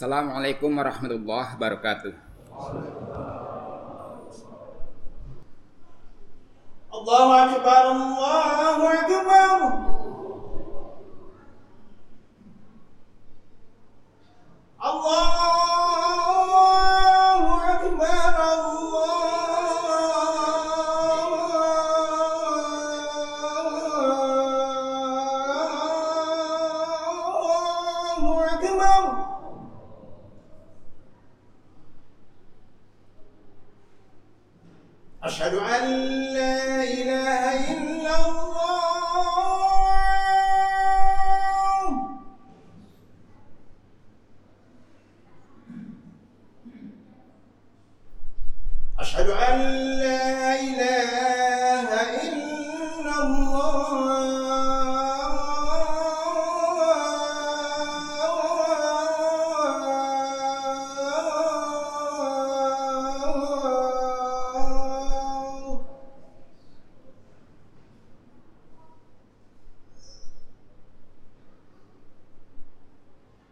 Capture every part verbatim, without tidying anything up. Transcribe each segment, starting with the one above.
Assalamualaikum warahmatullahi wabarakatuh. Allahu akbar, Allahu akbar. Allahu akbar, Allahu akbar. أشهد أن لا إله إلا الله أشهد أن لا إله إلا الله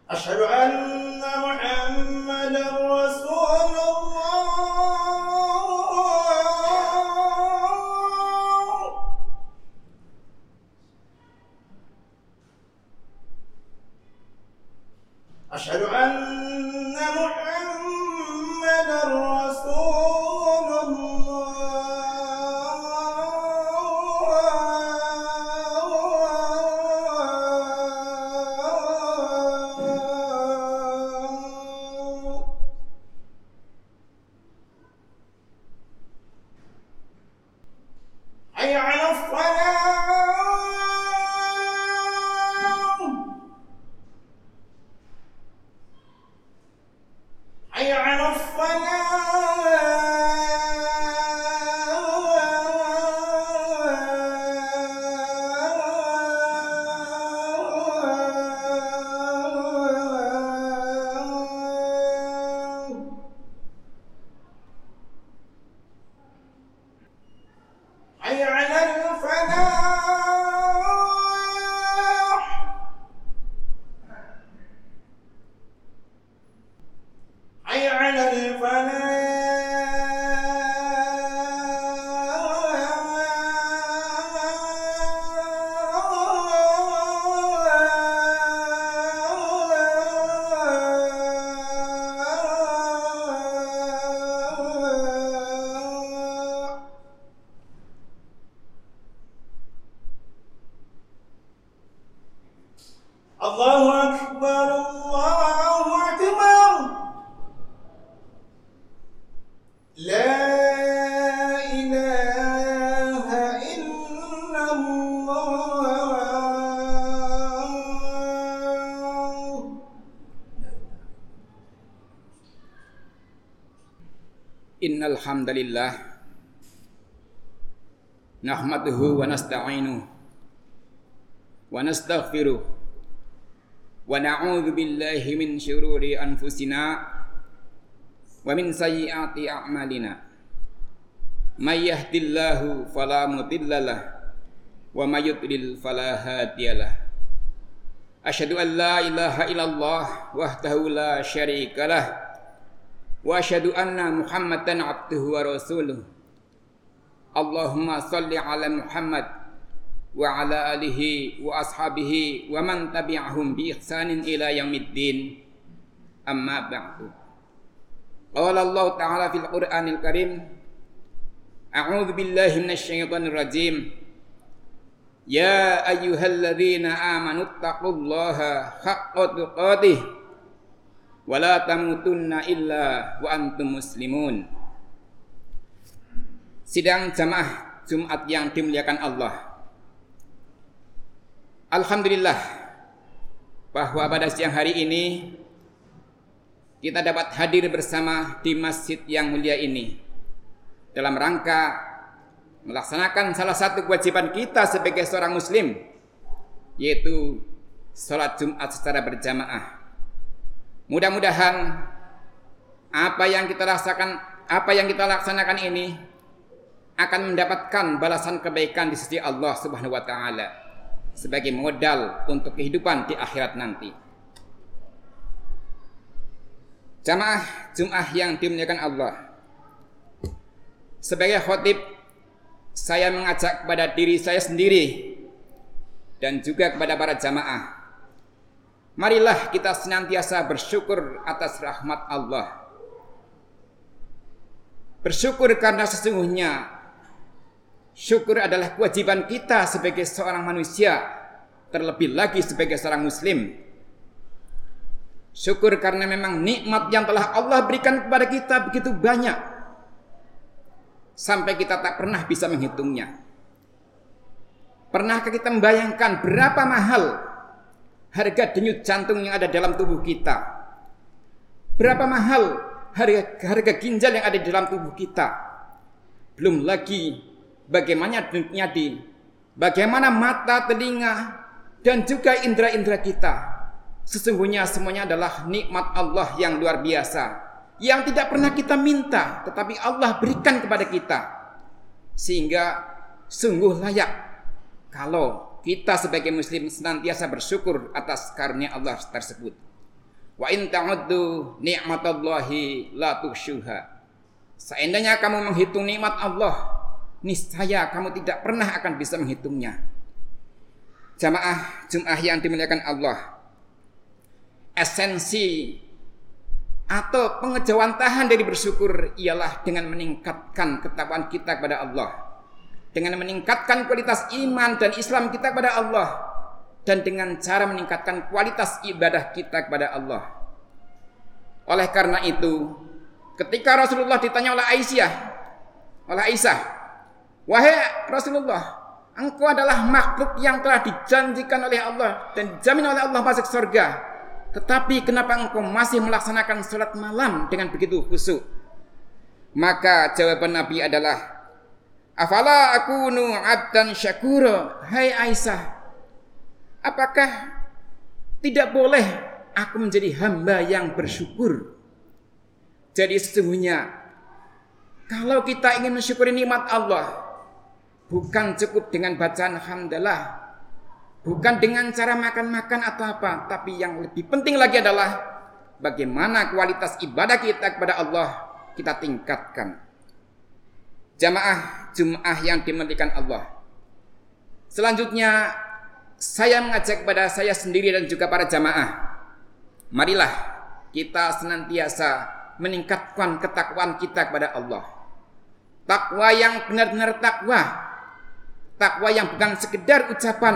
أشهد أن محمدًا رسول الله أشهد أن محمدًا رسول الله Innal hamdalillah nahmaduhu wa nasta'inuhu wa nastaghfiruh wa na'udzu billahi min syururi anfusina wa min sayyiati a'malina may yahdihillahu fala mudilla lahu wa may yudlil fala hadiya lahu asyhadu an la ilaha illallah wahdahu la syarika lah wa asyhadu anna Muhammadan abduhu wa rasuluh. Allahumma shalli ala Muhammad wa ala alihi wa ashabihi wa man tabi'ahum bi ihsanin ila yaumiddin. Amma ba'du. Qala Allah ta'ala fil Qur'anil Karim, a'udzu billahi minasy syaithanir rajim. Ya ayyuhalladzina amanu taqullaha haqqa tuqatih wa la tamutunna illa wa antum muslimun. Sidang jamaah Jumat yang dimuliakan Allah, alhamdulillah bahwa pada siang hari ini kita dapat hadir bersama di masjid yang mulia ini dalam rangka melaksanakan salah satu kewajiban kita sebagai seorang muslim, yaitu sholat Jumat secara berjamaah. Mudah-mudahan apa yang kita rasakan, apa yang kita laksanakan ini akan mendapatkan balasan kebaikan di sisi Allah Subhanahu wa taala sebagai modal untuk kehidupan di akhirat nanti. Jamaah Jum'ah yang dimuliakan Allah, sebagai khotib saya mengajak kepada diri saya sendiri dan juga kepada para jamaah, marilah kita senantiasa bersyukur atas rahmat Allah. Bersyukur karena sesungguhnya syukur adalah kewajiban kita sebagai seorang manusia, terlebih lagi sebagai seorang muslim. Syukur karena memang nikmat yang telah Allah berikan kepada kita begitu banyak, sampai kita tak pernah bisa menghitungnya. Pernahkah kita membayangkan berapa mahal harga denyut jantung yang ada dalam tubuh kita? Berapa mahal harga, harga ginjal yang ada dalam tubuh kita? Belum lagi bagaimana denyadi, bagaimana mata, telinga, dan juga indera-indera kita. Sesungguhnya semuanya adalah nikmat Allah yang luar biasa, yang tidak pernah kita minta, tetapi Allah berikan kepada kita. Sehingga sungguh layak kalau kita sebagai muslim senantiasa bersyukur atas karunia Allah tersebut. Wa in ta'uddu ni'matallahi la tuhsyuha. Seandainya kamu menghitung nikmat Allah, niscaya kamu tidak pernah akan bisa menghitungnya. Jamaah Jum'ah yang dimuliakan Allah, esensi atau pengejauhan tahan dari bersyukur ialah dengan meningkatkan ketakwaan kita kepada Allah, dengan meningkatkan kualitas iman dan Islam kita kepada Allah, dan dengan cara meningkatkan kualitas ibadah kita kepada Allah. Oleh karena itu, ketika Rasulullah ditanya oleh Aisyah, oleh Aisyah, "Wahai Rasulullah, engkau adalah makhluk yang telah dijanjikan oleh Allah dan dijamin oleh Allah masuk surga, tetapi kenapa engkau masih melaksanakan sholat malam dengan begitu khusyuk?" Maka jawaban Nabi adalah, "Afala akunu abdan syakura, hai Aisyah. Apakah tidak boleh aku menjadi hamba yang bersyukur?" Jadi sesungguhnya kalau kita ingin mensyukuri nikmat Allah, bukan cukup dengan bacaan hamdalah, bukan dengan cara makan-makan atau apa, tapi yang lebih penting lagi adalah bagaimana kualitas ibadah kita kepada Allah kita tingkatkan. Jamaah Jum'ah yang dimuliakan Allah, selanjutnya saya mengajak kepada saya sendiri dan juga para jamaah, marilah kita senantiasa meningkatkan ketakwaan kita kepada Allah. Takwa yang benar-benar takwa, takwa yang bukan sekedar ucapan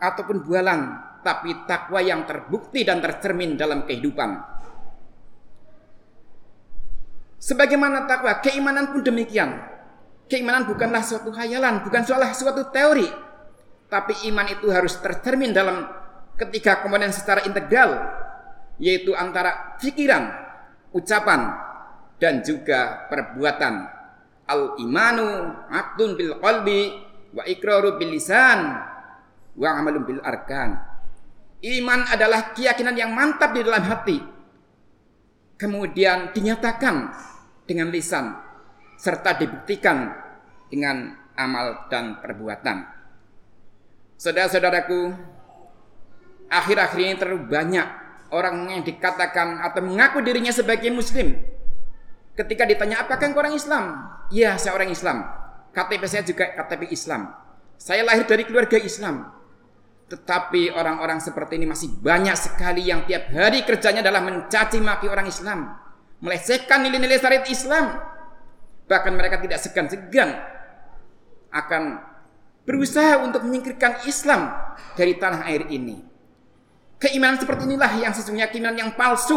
ataupun bualan, tapi takwa yang terbukti dan tercermin dalam kehidupan. Sebagaimana takwa, keimanan pun demikian. Keimanan bukanlah suatu khayalan, bukan suatu teori, tapi iman itu harus tercermin dalam ketiga komponen secara integral, yaitu antara pikiran, ucapan, dan juga perbuatan. Al-imanu 'aqdun bil qalbi wa iqraru bil lisan wa amalun bil arkan. Iman adalah keyakinan yang mantap di dalam hati, kemudian dinyatakan dengan lisan, serta dibuktikan dengan amal dan perbuatan. Saudara-saudaraku, akhir-akhir ini terlalu banyak orang yang dikatakan atau mengaku dirinya sebagai muslim. Ketika ditanya, "Apakah engkau orang Islam?" "Ya, saya orang Islam. K T P saya juga K T P Islam. Saya lahir dari keluarga Islam." Tetapi orang-orang seperti ini masih banyak sekali yang tiap hari kerjanya adalah mencaci maki orang Islam, melecehkan nilai-nilai syariat Islam. Bahkan mereka tidak segan-segan akan berusaha untuk menyingkirkan Islam dari tanah air ini. Keimanan seperti inilah yang sesungguhnya keimanan yang palsu.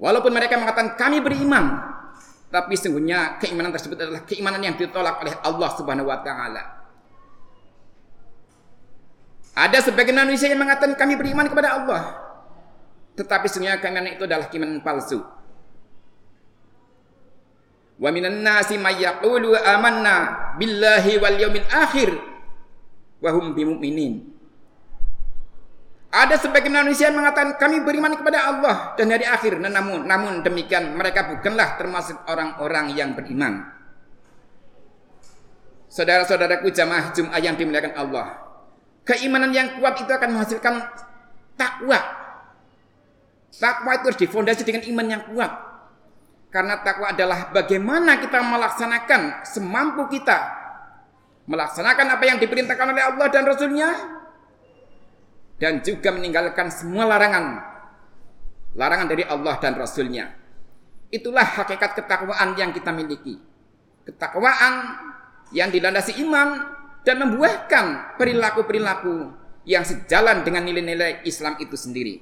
Walaupun mereka mengatakan kami beriman, tapi sesungguhnya keimanan tersebut adalah keimanan yang ditolak oleh Allah Subhanahu wa taala. Ada sebagian manusia yang mengatakan kami beriman kepada Allah, tetapi sebenarnya keimanan itu adalah keimanan palsu. Wa minan nasi may yaqulu amanna billahi wal yaumil akhir wa hum bimu'minin. Ada sebagian manusia yang mengatakan kami beriman kepada Allah dan hari akhir, namun namun demikian mereka bukanlah termasuk orang-orang yang beriman. Saudara-saudaraku jamaah Jum'ah yang dimuliakan Allah, keimanan yang kuat itu akan menghasilkan takwa. Takwa itu harus difondasi dengan iman yang kuat. Karena takwa adalah bagaimana kita melaksanakan semampu kita melaksanakan apa yang diperintahkan oleh Allah dan Rasulnya, dan juga meninggalkan semua larangan larangan dari Allah dan Rasulnya. Itulah hakikat ketakwaan yang kita miliki, ketakwaan yang dilandasi iman dan membuahkan perilaku-perilaku yang sejalan dengan nilai-nilai Islam itu sendiri.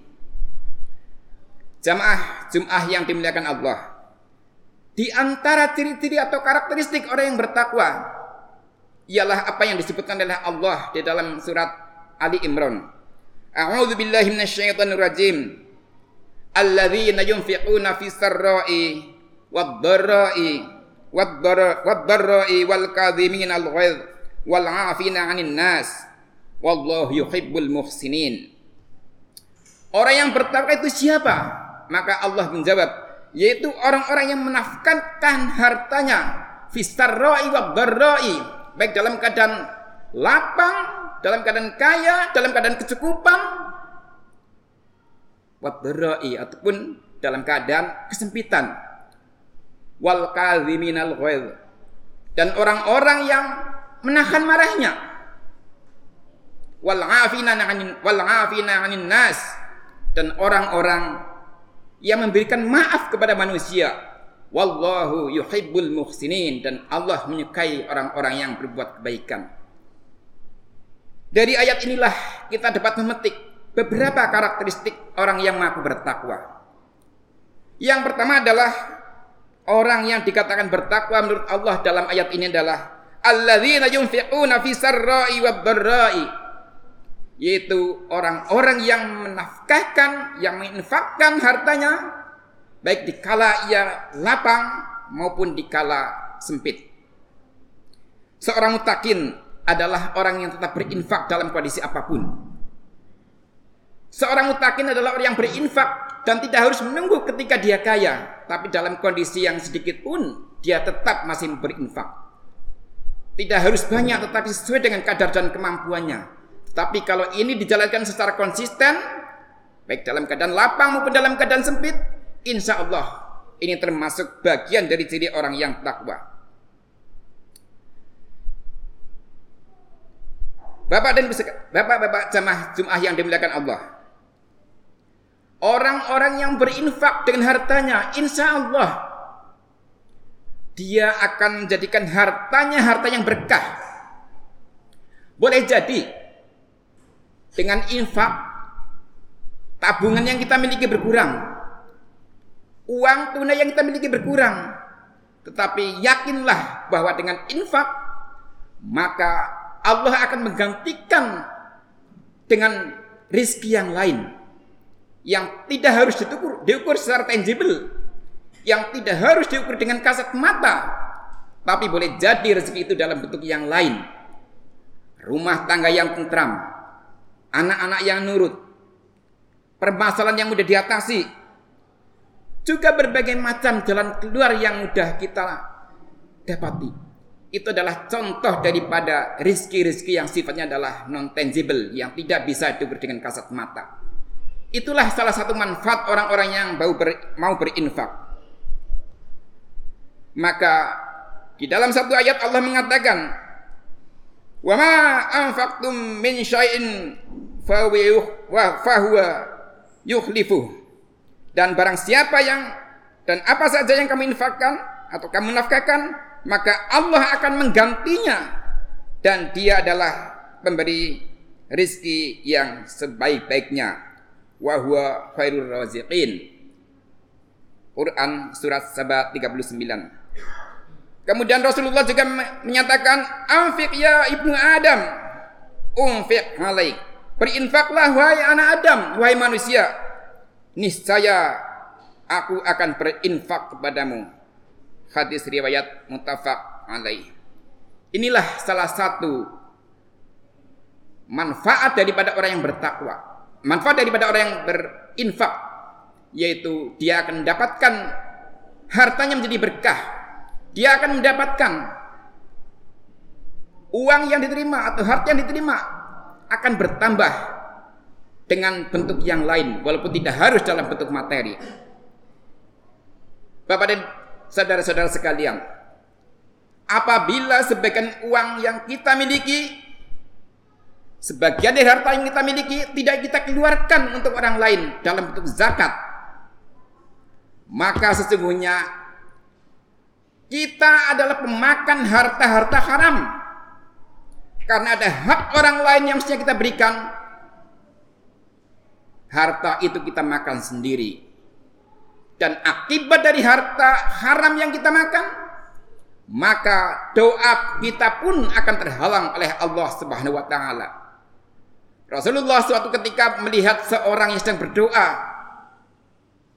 Jamaah Jum'ah yang dimuliakan Allah, di antara ciri-ciri atau karakteristik orang yang bertakwa ialah apa yang disebutkan oleh Allah di dalam surat Ali Imran. A'udzu billahi minasyaitonir rajim. Alladzina yunfiquna fis sarra'i wad-dharra'i wad-dharra'i wal kadhimina al-ghaiz wal 'afina 'anil nas wallahu yuhibbul muhsinin. Orang yang bertakwa itu siapa? Maka Allah menjawab, yaitu orang-orang yang menafkahkan hartanya fis sarra'i wad-dharra'i, baik dalam keadaan lapang, dalam keadaan kaya, dalam keadaan kecukupan, wadhra'i, ataupun dalam keadaan kesempitan, wal kadhiminal ghaiz, dan orang-orang yang menahan marahnya, wal 'afina 'anil wal 'afina 'anil nas, dan orang-orang yang memberikan maaf kepada manusia. Wallahu yuhibbul muhsinin, dan Allah menyukai orang-orang yang berbuat kebaikan. Dari ayat inilah kita dapat memetik beberapa karakteristik orang yang mampu bertakwa. Yang pertama adalah orang yang dikatakan bertakwa menurut Allah dalam ayat ini adalah alladzina yunfiquna fis sarra'i wad-dharra'i, yaitu orang-orang yang menafkahkan, yang menginfakkan hartanya baik dikala ia lapang maupun dikala sempit. Seorang mutakin adalah orang yang tetap berinfak dalam kondisi apapun. Seorang mutakin adalah orang yang berinfak dan tidak harus menunggu ketika dia kaya, tapi dalam kondisi yang sedikit pun dia tetap masih berinfak. Tidak harus banyak, tetapi sesuai dengan kadar dan kemampuannya. Tapi kalau ini dijalankan secara konsisten, baik dalam keadaan lapang maupun dalam keadaan sempit, insya Allah ini termasuk bagian dari ciri orang yang takwa. Bapak dan bapak-bapak jamaah Jum'ah yang dimuliakan Allah, orang-orang yang berinfak dengan hartanya, insya Allah dia akan menjadikan hartanya harta yang berkah. Boleh jadi dengan infak tabungan yang kita miliki berkurang, uang tunai yang kita miliki berkurang, tetapi yakinlah bahwa dengan infak maka Allah akan menggantikan dengan rezeki yang lain yang tidak harus diukur, diukur secara tangible, yang tidak harus diukur dengan kasat mata, tapi boleh jadi rezeki itu dalam bentuk yang lain. Rumah tangga yang tentram, anak-anak yang nurut, permasalahan yang mudah diatasi, juga berbagai macam jalan keluar yang mudah kita dapati. Itu adalah contoh daripada rezeki-rezeki yang sifatnya adalah non-tangible, yang tidak bisa diukur dengan kasat mata. Itulah salah satu manfaat orang-orang yang mau, ber, mau berinfak. Maka di dalam satu ayat Allah mengatakan, "Wa ma anfaqtum min syai'in fa huwa yukhlifuh." Dan barang siapa yang, dan apa saja yang kamu infakkan atau kamu nafkahkan, maka Allah akan menggantinya, dan dia adalah pemberi rizki yang sebaik-baiknya. Wa huwa khairur raziqin. Quran surat Saba tiga puluh sembilan. Kemudian Rasulullah juga menyatakan, "Anfiq ya ibnu Adam, unfiq alaik." Berinfaklah wahai anak Adam, wahai manusia, niscaya aku akan berinfak kepadamu. Hadis riwayat muttafaq alaih. Inilah salah satu manfaat daripada orang yang bertakwa, manfaat daripada orang yang berinfak, yaitu dia akan mendapatkan hartanya menjadi berkah. Dia akan mendapatkan uang yang diterima atau harta yang diterima akan bertambah, dengan bentuk yang lain, walaupun tidak harus dalam bentuk materi. Bapak dan saudara-saudara sekalian, apabila sebagian uang yang kita miliki, sebagian dari harta yang kita miliki tidak kita keluarkan untuk orang lain dalam bentuk zakat, maka sesungguhnya kita adalah pemakan harta-harta haram, karena ada hak orang lain yang mestinya kita berikan. Harta itu kita makan sendiri, dan akibat dari harta haram yang kita makan, maka doa kita pun akan terhalang oleh Allah Subhanahu wa taala. Rasulullah suatu ketika melihat seorang yang sedang berdoa.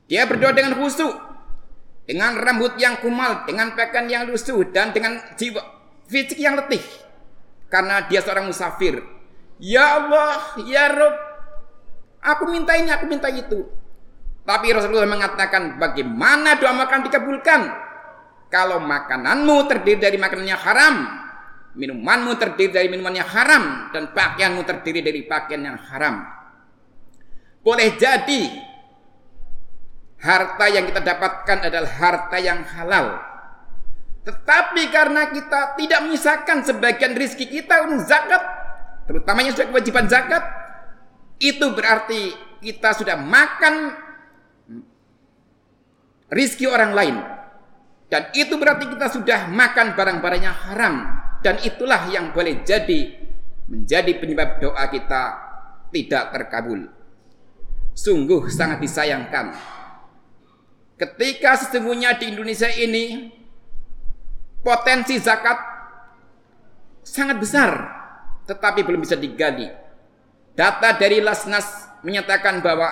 Dia berdoa dengan khusyuk, dengan rambut yang kumal, dengan pakaian yang lusuh, dan dengan jiwa fisik yang letih, karena dia seorang musafir. Ya Allah, ya Rabb, aku minta ini, aku minta itu. Tapi Rasulullah mengatakan, bagaimana doa makan dikabulkan kalau makananmu terdiri dari makanan yang haram, minumanmu terdiri dari minuman yang haram, dan pakaianmu terdiri dari pakaian yang haram. Boleh jadi harta yang kita dapatkan adalah harta yang halal, tetapi karena kita tidak menyisakan sebagian rizki kita untuk zakat, terutamanya sudah kewajiban zakat, itu berarti kita sudah makan rizki orang lain, dan itu berarti kita sudah makan barang-barang yang haram. Dan itulah yang boleh jadi menjadi penyebab doa kita tidak terkabul. Sungguh sangat disayangkan ketika sesungguhnya di Indonesia ini potensi zakat sangat besar, tetapi belum bisa digali. Data dari Lasnas menyatakan bahwa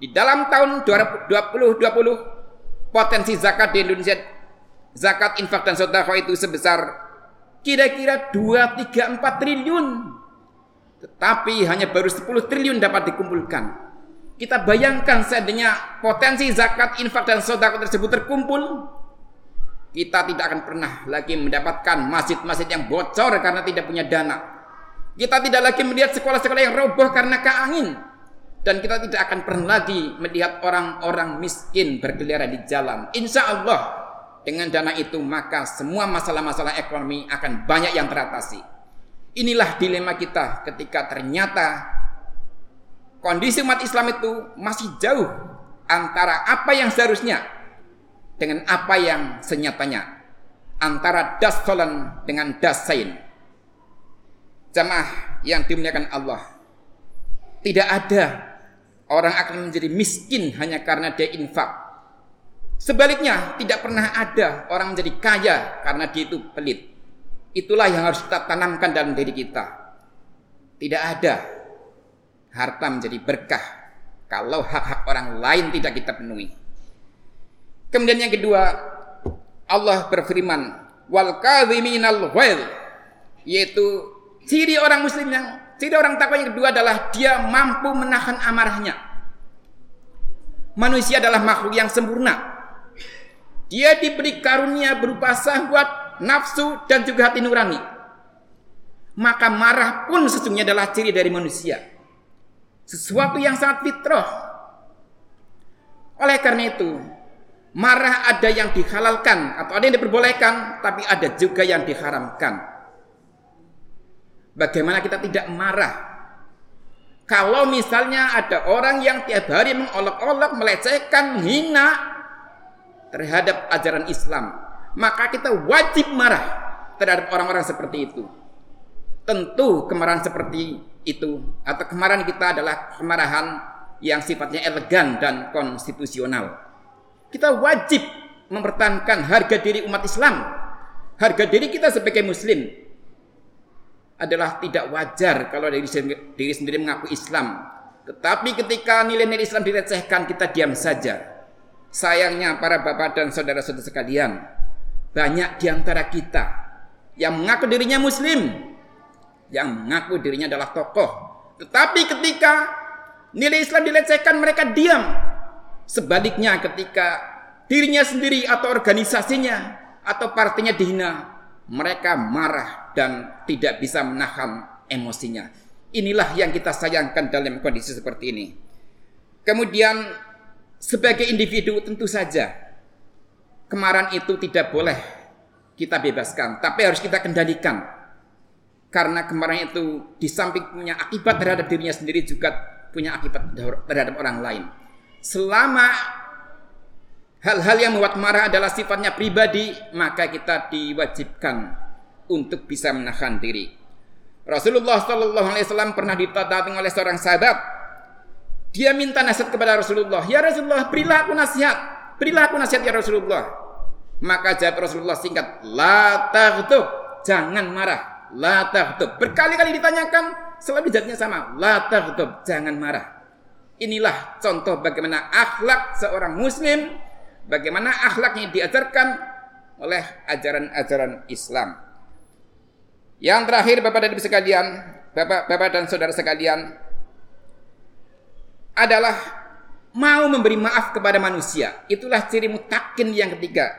di dalam tahun dua ribu dua puluh potensi zakat di Indonesia, zakat, infak, dan sedekah itu sebesar kira-kira dua, tiga, empat triliun. Tetapi hanya baru sepuluh triliun dapat dikumpulkan. Kita bayangkan seandainya potensi zakat, infak, dan sedekah tersebut terkumpul, kita tidak akan pernah lagi mendapatkan masjid-masjid yang bocor karena tidak punya dana. Kita tidak lagi melihat sekolah-sekolah yang roboh karena keangin. Dan kita tidak akan pernah lagi melihat orang-orang miskin berkeliaran di jalan. Insya Allah dengan dana itu, maka semua masalah-masalah ekonomi akan banyak yang teratasi. Inilah dilema kita ketika ternyata kondisi umat Islam itu masih jauh antara apa yang seharusnya dengan apa yang senyatanya, antara das solan dengan das sain. Jamaah yang dimuliakan Allah, tidak ada orang akan menjadi miskin hanya karena dia infak. Sebaliknya, tidak pernah ada orang menjadi kaya karena dia itu pelit. Itulah yang harus kita tanamkan dalam diri kita. Tidak ada harta menjadi berkah kalau hak-hak orang lain tidak kita penuhi. Kemudian yang kedua, Allah berfirman, wal kadhiminal ghaidh, yaitu ciri orang muslim yang ciri orang takwa yang kedua adalah dia mampu menahan amarahnya. Manusia adalah makhluk yang sempurna. Dia diberi karunia berupa syahwat, nafsu, dan juga hati nurani. Maka marah pun sesungguhnya adalah ciri dari manusia, sesuatu yang sangat fitrah. Oleh karena itu, marah ada yang dihalalkan atau ada yang diperbolehkan, tapi ada juga yang diharamkan. Bagaimana kita tidak marah kalau misalnya ada orang yang tiap hari mengolok-olok, melecehkan, menghina terhadap ajaran Islam? Maka kita wajib marah terhadap orang-orang seperti itu. Tentu kemarahan seperti itu atau kemarahan kita adalah kemarahan yang sifatnya elegan dan konstitusional. Kita wajib mempertahankan harga diri umat Islam. Harga diri kita sebagai muslim adalah tidak wajar kalau diri diri sendiri mengaku Islam, tetapi ketika nilai-nilai Islam dilecehkan, kita diam saja. Sayangnya para bapak dan saudara-saudara sekalian, banyak di antara kita yang mengaku dirinya muslim, yang mengaku dirinya adalah tokoh, tetapi ketika nilai Islam dilecehkan, mereka diam. Sebaliknya ketika dirinya sendiri atau organisasinya atau partinya dihina, mereka marah dan tidak bisa menahan emosinya. Inilah yang kita sayangkan dalam kondisi seperti ini. Kemudian sebagai individu tentu saja kemarahan itu tidak boleh kita bebaskan, tapi harus kita kendalikan. Karena kemarahan itu di samping punya akibat terhadap dirinya sendiri juga punya akibat terhadap orang lain. Selama hal-hal yang membuat marah adalah sifatnya pribadi, maka kita diwajibkan untuk bisa menahan diri. Rasulullah shallallahu alaihi wasallam pernah didatangi oleh seorang sahabat. Dia minta nasihat kepada Rasulullah. Ya Rasulullah, berilah aku nasihat. Berilah aku nasihat ya Rasulullah. Maka jawab Rasulullah singkat, la taghdub, jangan marah. La taghdub. Berkali-kali ditanyakan, selalu jawabnya sama. La taghdub, jangan marah. Inilah contoh bagaimana akhlak seorang muslim, bagaimana akhlaknya diajarkan oleh ajaran-ajaran Islam. Yang terakhir Bapak dan Ibu sekalian, Bapak, Bapak dan Saudara sekalian, adalah mau memberi maaf kepada manusia. Itulah ciri muttaqin yang ketiga.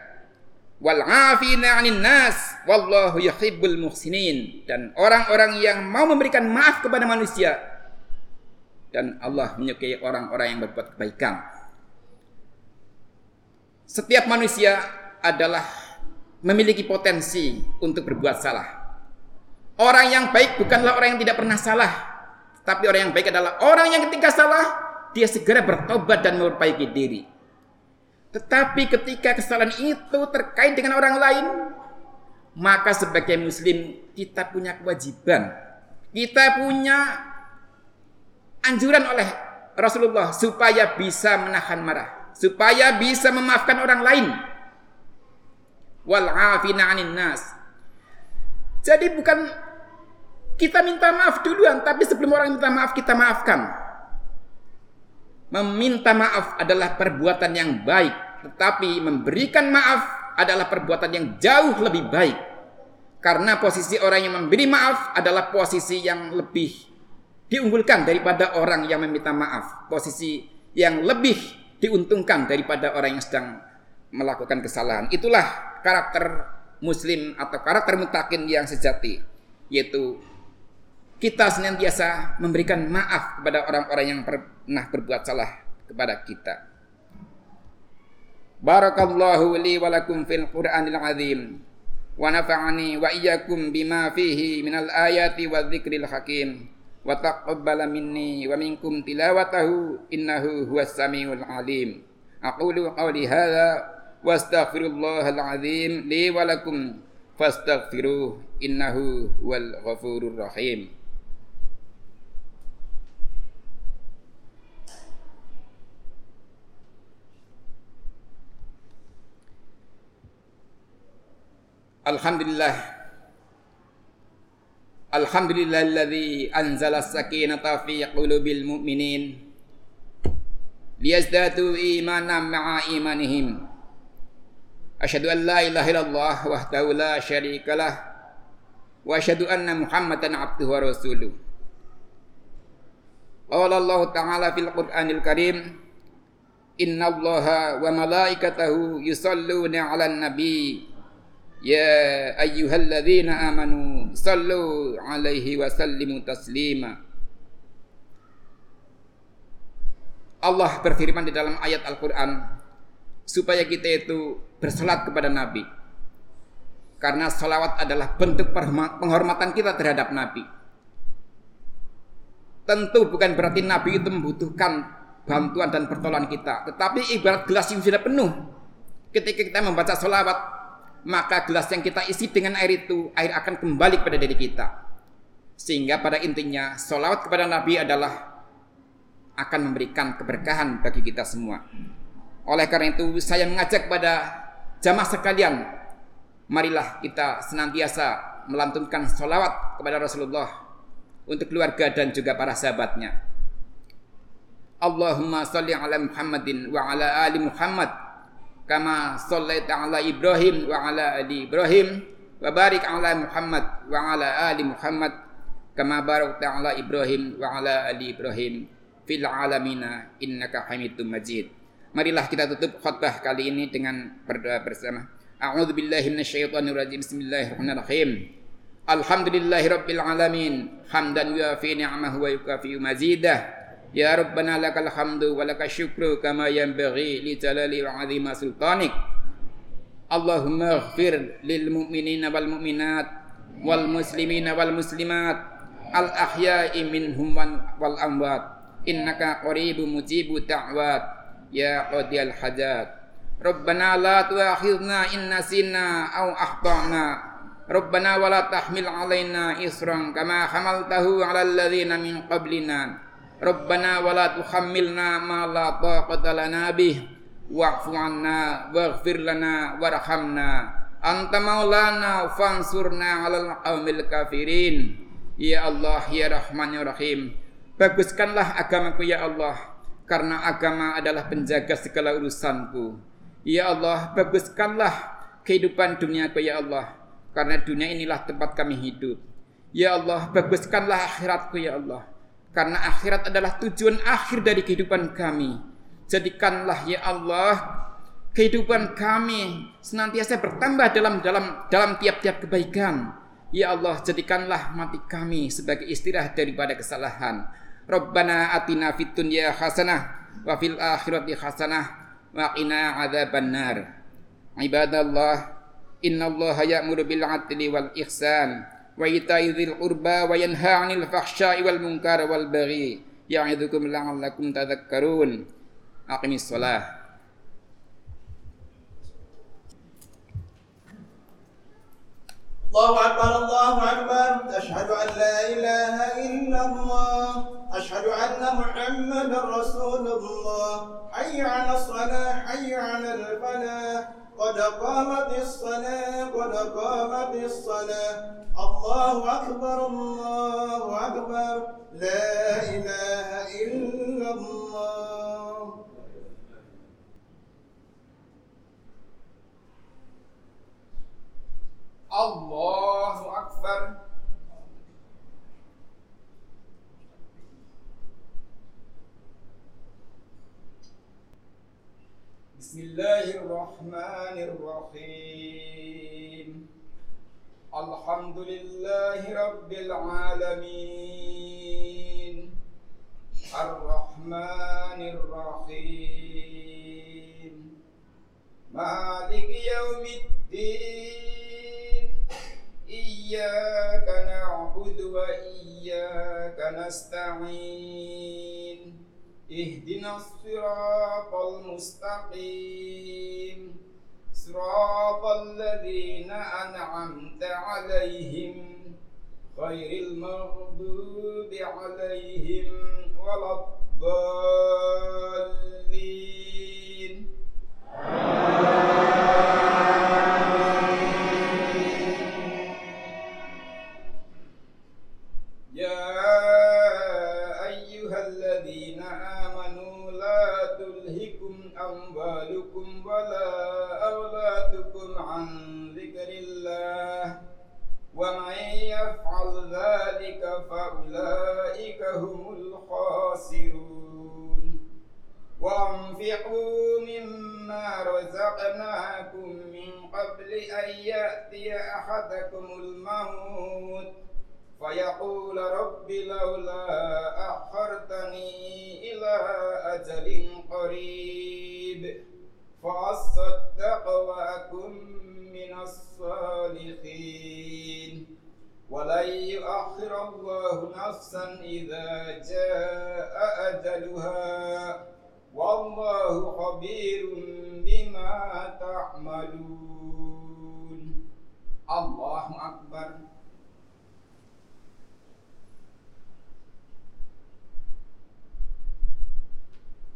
Wal 'afina 'anil nas wallahu yuhibbul muhsinin. Dan orang-orang yang mau memberikan maaf kepada manusia, dan Allah menyukai orang-orang yang berbuat kebaikan. Setiap manusia adalah memiliki potensi untuk berbuat salah. Orang yang baik bukanlah orang yang tidak pernah salah, tapi orang yang baik adalah orang yang ketika salah dia segera bertobat dan memperbaiki diri. Tetapi ketika kesalahan itu terkait dengan orang lain, maka sebagai muslim kita punya kewajiban, kita punya anjuran oleh Rasulullah supaya bisa menahan marah, supaya bisa memaafkan orang lain. Wal 'afina 'anil nas. Jadi bukan kita minta maaf duluan, tapi sebelum orang minta maaf, kita maafkan. Meminta maaf adalah perbuatan yang baik, tetapi memberikan maaf adalah perbuatan yang jauh lebih baik. Karena posisi orang yang memberi maaf adalah posisi yang lebih diunggulkan daripada orang yang meminta maaf. Posisi yang lebih diuntungkan daripada orang yang sedang melakukan kesalahan. Itulah karakter muslim atau karakter muttaqin yang sejati, yaitu kita senantiasa memberikan maaf kepada orang-orang yang pernah berbuat salah kepada kita. Barakallahu li wa lakum fil Qur'anil azim wa nafa'ani wa iyyakum bima fihi minal ayati wadh-dhikril hakim wa taqabbala minni wa minkum tilawatahu innahu huwas samiul alim. Aqulu qawli hadza wa astaghfirullahal azim li wa lakum fastaghfiruh innahu wal ghafurur rahim. Alhamdulillah, alhamdulillahilladzi anzala as-sakinata fi qulubil mu'minin liyazdadu imanan ma'a imanihim. Asyhadu an la ilaha illallah wahdahu la syarikalah wa asyhadu anna Muhammadan abduhu wa rasuluh. Qala Allahu ta'ala fil Qur'anil Karim, innallaha wa malaikatahu yusalluna 'alan nabiy. Ya ayyuhalladzina amanu sallu alaihi wa sallimu taslima. Allah berfirman di dalam ayat Al-Qur'an supaya kita itu bersalat kepada Nabi. Karena salawat adalah bentuk penghormatan kita terhadap Nabi. Tentu bukan berarti Nabi itu membutuhkan bantuan dan pertolongan kita, tetapi ibarat gelas yang sudah penuh. Ketika kita membaca salawat, maka gelas yang kita isi dengan air itu, air akan kembali kepada diri kita. Sehingga pada intinya, sholawat kepada Nabi adalah akan memberikan keberkahan bagi kita semua. Oleh karena itu, saya mengajak kepada jamaah sekalian, marilah kita senantiasa melantunkan sholawat kepada Rasulullah untuk keluarga dan juga para sahabatnya. Allahumma sholli ala Muhammadin wa ala ali Muhammad kama shallaita ala Ibrahim wa ala ali Ibrahim wa barik ala Muhammad wa ala ali Muhammad kama barakta ala Ibrahim wa ala ali Ibrahim fil alamina innaka Hamidum Majid. Marilah kita tutup khutbah kali ini dengan berdoa bersama. A'udzubillahi minasyaitonirrajim. Bismillahirrahmanirrahim. Alhamdulillahirabbil alamin hamdan yuafi ni'amahu wa yukafi mazidah. Ya Rabbana lakal hamdu wa lakal syukru kama yanbaghi li jalali wa 'azima sultanik. Allahumma ighfir lil mu'minina wal mu'minat wal muslimina wal muslimat al ahya'i minhum wal amwat innaka qaribun mujibu da'wat ya qadiyal hajat. Rabbana la tu'akhidhna in nasina aw akhtana. Rabbana wa la tahmil 'alaina isran kama hamaltahu 'alal ladzina min qablina. Rabbana wa la tuhammilna ma la taqata lana bih wa'fu 'anna waghfir lana warhamna anta maulana fansurna 'alal qaumil kafirin. Ya Allah ya Rahman ya Rahim, baguskanlah agamaku ya Allah, karena agama adalah penjaga segala urusanku. Ya Allah, baguskanlah kehidupan duniaku ya Allah, karena dunia inilah tempat kami hidup. Ya Allah, baguskanlah akhiratku ya Allah, karena akhirat adalah tujuan akhir dari kehidupan kami. Jadikanlah ya Allah kehidupan kami senantiasa bertambah dalam dalam dalam tiap-tiap kebaikan. Ya Allah, jadikanlah mati kami sebagai istirahat daripada kesalahan. Rabbana atina fid dunya hasanah wa fil akhirati hasanah wa qina adzabannar. Ibadallah, innallaha ya'muru bil 'adli wal ihsan wa ita'i dzil qurba wa yanha 'anil fahsya'i wal munkari wal baghi ya'idzukum la'allakum tadhakkarun. Aqimis shalah. Allahu akbar Allahu akbar, asyhadu an la ilaha illallah, asyhadu anna Muhammadar Rasulullah. Hayya 'alas shalah, hayya 'alal falah. قد قامت الصلاة قد قامت الصلاة الله أكبر الله أكبر لا إله إلا الله الله أكبر Bismillahirrahmanirrahim. Alhamdulillahi rabbil alamin. Arrahmanirrahim. Maliki yaumiddin. Iyyaka na'budu wa iyyaka nasta'in. Ihdinas siratal mustaqim, siratal ladzina an'amta 'alaihim, ghairil maghdubi 'alaihim waladdallin.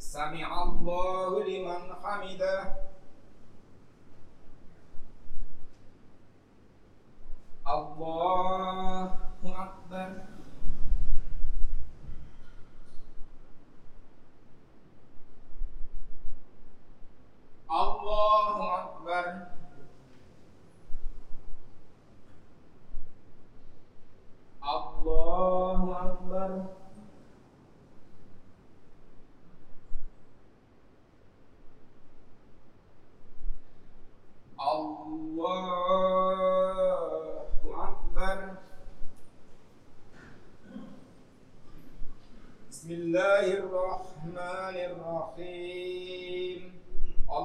Sami'allahu liman hamidah. Allahu akbar. Allahu akbar. Allahu akbar.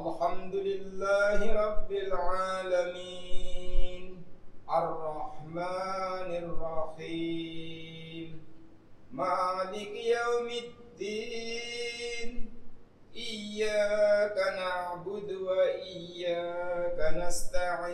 Alhamdulillahi Rabbil Alamin Ar-Rahmanir Rahim Maliki Yawmiddin Iyyaka na'budu wa iyyaka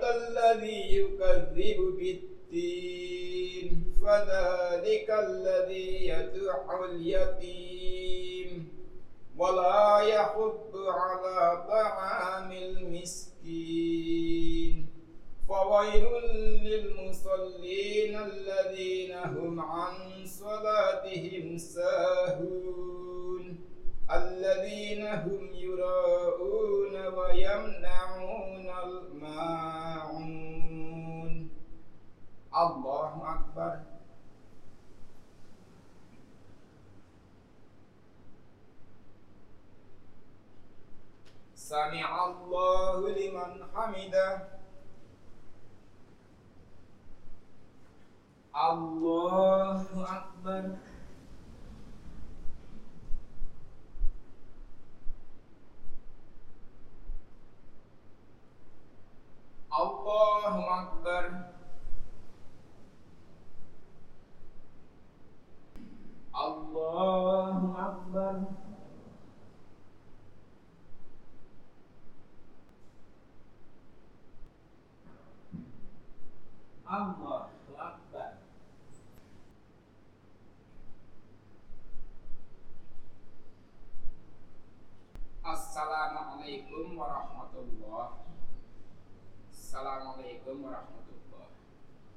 الذي يكذب بالدين فذلك الذي يدع اليتيم ولا يحض على طعام المسكين فويل للمصلين الذين هم عن صلاتهم ساهون الذين هم يراءون ويمنعون الماعون. الله أكبر. سمع الله لمن حمده. الله أكبر. Allahu Akbar. Allahu Akbar. Allahu Akbar. Assalamualaikum warahmatullahi wabarakatuh. Assalamualaikum warahmatullahi wabarakatuh.